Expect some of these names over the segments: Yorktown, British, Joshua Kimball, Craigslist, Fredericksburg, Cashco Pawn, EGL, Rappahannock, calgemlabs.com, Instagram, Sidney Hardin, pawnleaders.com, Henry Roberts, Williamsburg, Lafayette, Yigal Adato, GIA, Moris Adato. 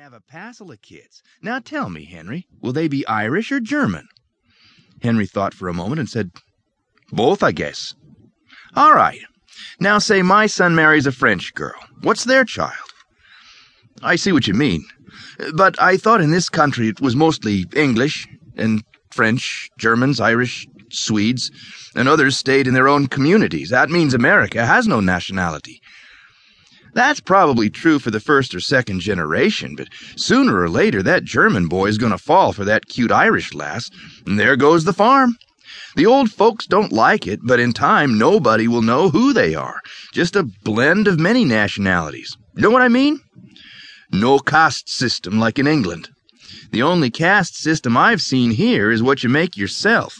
have a passel of kids. Now tell me, Henry, will they be Irish or German? Henry thought for a moment and said, both, I guess. All right. Now say my son marries a French girl. What's their child? I see what you mean. But I thought in this country it was mostly English and French, Germans, Irish, Swedes, and others stayed in their own communities. That means America has no nationality. That's probably true for the first or second generation, but sooner or later that German boy is going to fall for that cute Irish lass, and there goes the farm. The old folks don't like it, but in time nobody will know who they are. Just a blend of many nationalities. Know what I mean? No caste system like in England. The only caste system I've seen here is what you make yourself.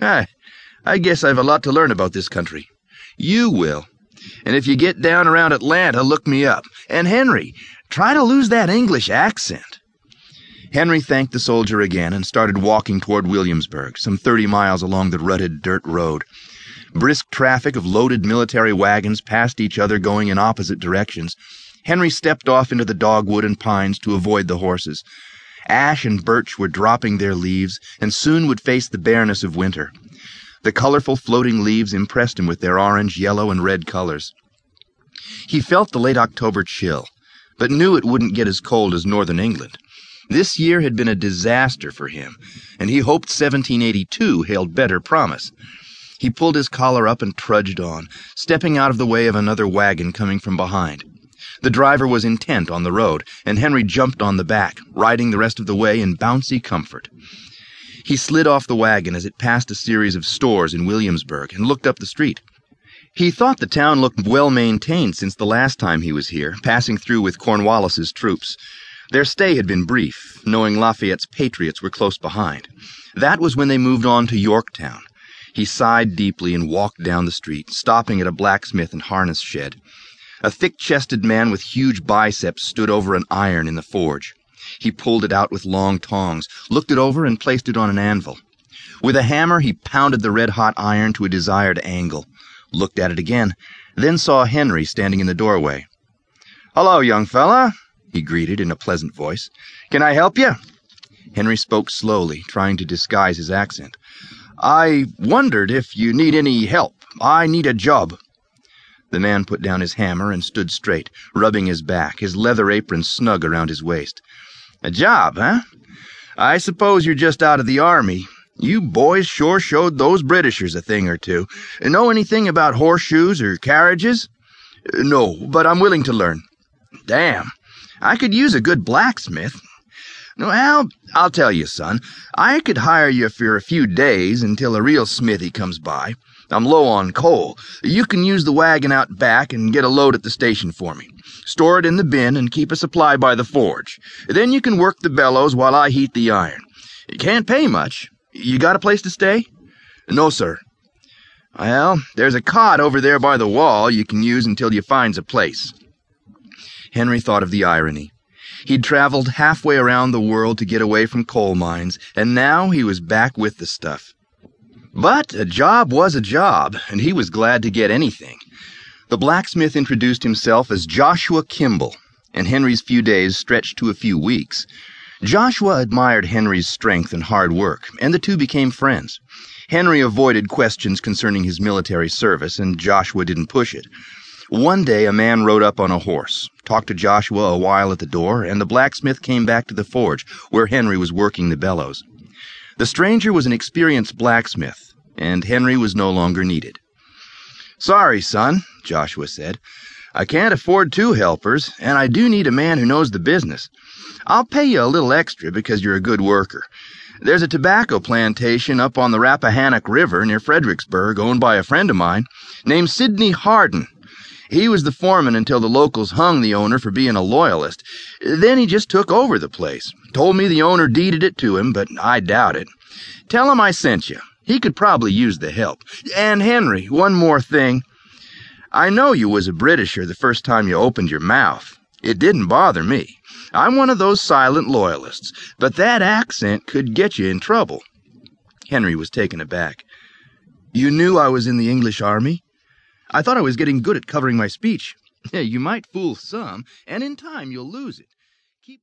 I guess I've a lot to learn about this country. You will. And if you get down around Atlanta, look me up. And Henry, try to lose that English accent. Henry thanked the soldier again and started walking toward Williamsburg, some 30 miles along the rutted dirt road. Brisk traffic of loaded military wagons passed each other going in opposite directions. Henry stepped off into the dogwood and pines to avoid the horses. Ash and birch were dropping their leaves and soon would face the bareness of winter. The colorful floating leaves impressed him with their orange, yellow, and red colors. He felt the late October chill, but knew it wouldn't get as cold as northern England. This year had been a disaster for him, and he hoped 1782 held better promise. He pulled his collar up and trudged on, stepping out of the way of another wagon coming from behind. The driver was intent on the road, and Henry jumped on the back, riding the rest of the way in bouncy comfort. He slid off the wagon as it passed a series of stores in Williamsburg and looked up the street. He thought the town looked well-maintained since the last time he was here, passing through with Cornwallis's troops. Their stay had been brief, knowing Lafayette's patriots were close behind. That was when they moved on to Yorktown. He sighed deeply and walked down the street, stopping at a blacksmith and harness shed. A thick-chested man with huge biceps stood over an iron in the forge. He pulled it out with long tongs, looked it over, and placed it on an anvil. With a hammer, he pounded the red-hot iron to a desired angle, looked at it again, then saw Henry standing in the doorway. "Hello, young fella," he greeted in a pleasant voice. "Can I help you?" Henry spoke slowly, trying to disguise his accent. "I wondered if you need any help. I need a job." The man put down his hammer and stood straight, rubbing his back, his leather apron snug around his waist. "A job, huh? I suppose you're just out of the army. You boys sure showed those Britishers a thing or two. Know anything about horseshoes or carriages?" "No, but I'm willing to learn." "Damn, I could use a good blacksmith. Well, I'll tell you, son, I could hire you for a few days until a real smithy comes by. I'm low on coal. You can use the wagon out back and get a load at the station for me. Store it in the bin and keep a supply by the forge. Then you can work the bellows while I heat the iron. You can't pay much. You got a place to stay?" "No, sir." "Well, there's a cot over there by the wall you can use until you finds a place." Henry thought of the irony. He'd traveled halfway around the world to get away from coal mines, and now he was back with the stuff. But a job was a job, and he was glad to get anything. The blacksmith introduced himself as Joshua Kimball, and Henry's few days stretched to a few weeks. Joshua admired Henry's strength and hard work, and the two became friends. Henry avoided questions concerning his military service, and Joshua didn't push it. One day a man rode up on a horse, talked to Joshua a while at the door, and the blacksmith came back to the forge, where Henry was working the bellows. The stranger was an experienced blacksmith, and Henry was no longer needed. "Sorry, son," Joshua said. "I can't afford two helpers, and I do need a man who knows the business. I'll pay you a little extra because you're a good worker. There's a tobacco plantation up on the Rappahannock River near Fredericksburg owned by a friend of mine named Sidney Hardin. He was the foreman until the locals hung the owner for being a loyalist. Then he just took over the place. Told me the owner deeded it to him, but I doubt it. Tell him I sent you. He could probably use the help. And Henry, one more thing. I know you was a Britisher the first time you opened your mouth. It didn't bother me. I'm one of those silent loyalists, but that accent could get you in trouble." Henry was taken aback. "You knew I was in the English army? I thought I was getting good at covering my speech." "You might fool some, and in time you'll lose it."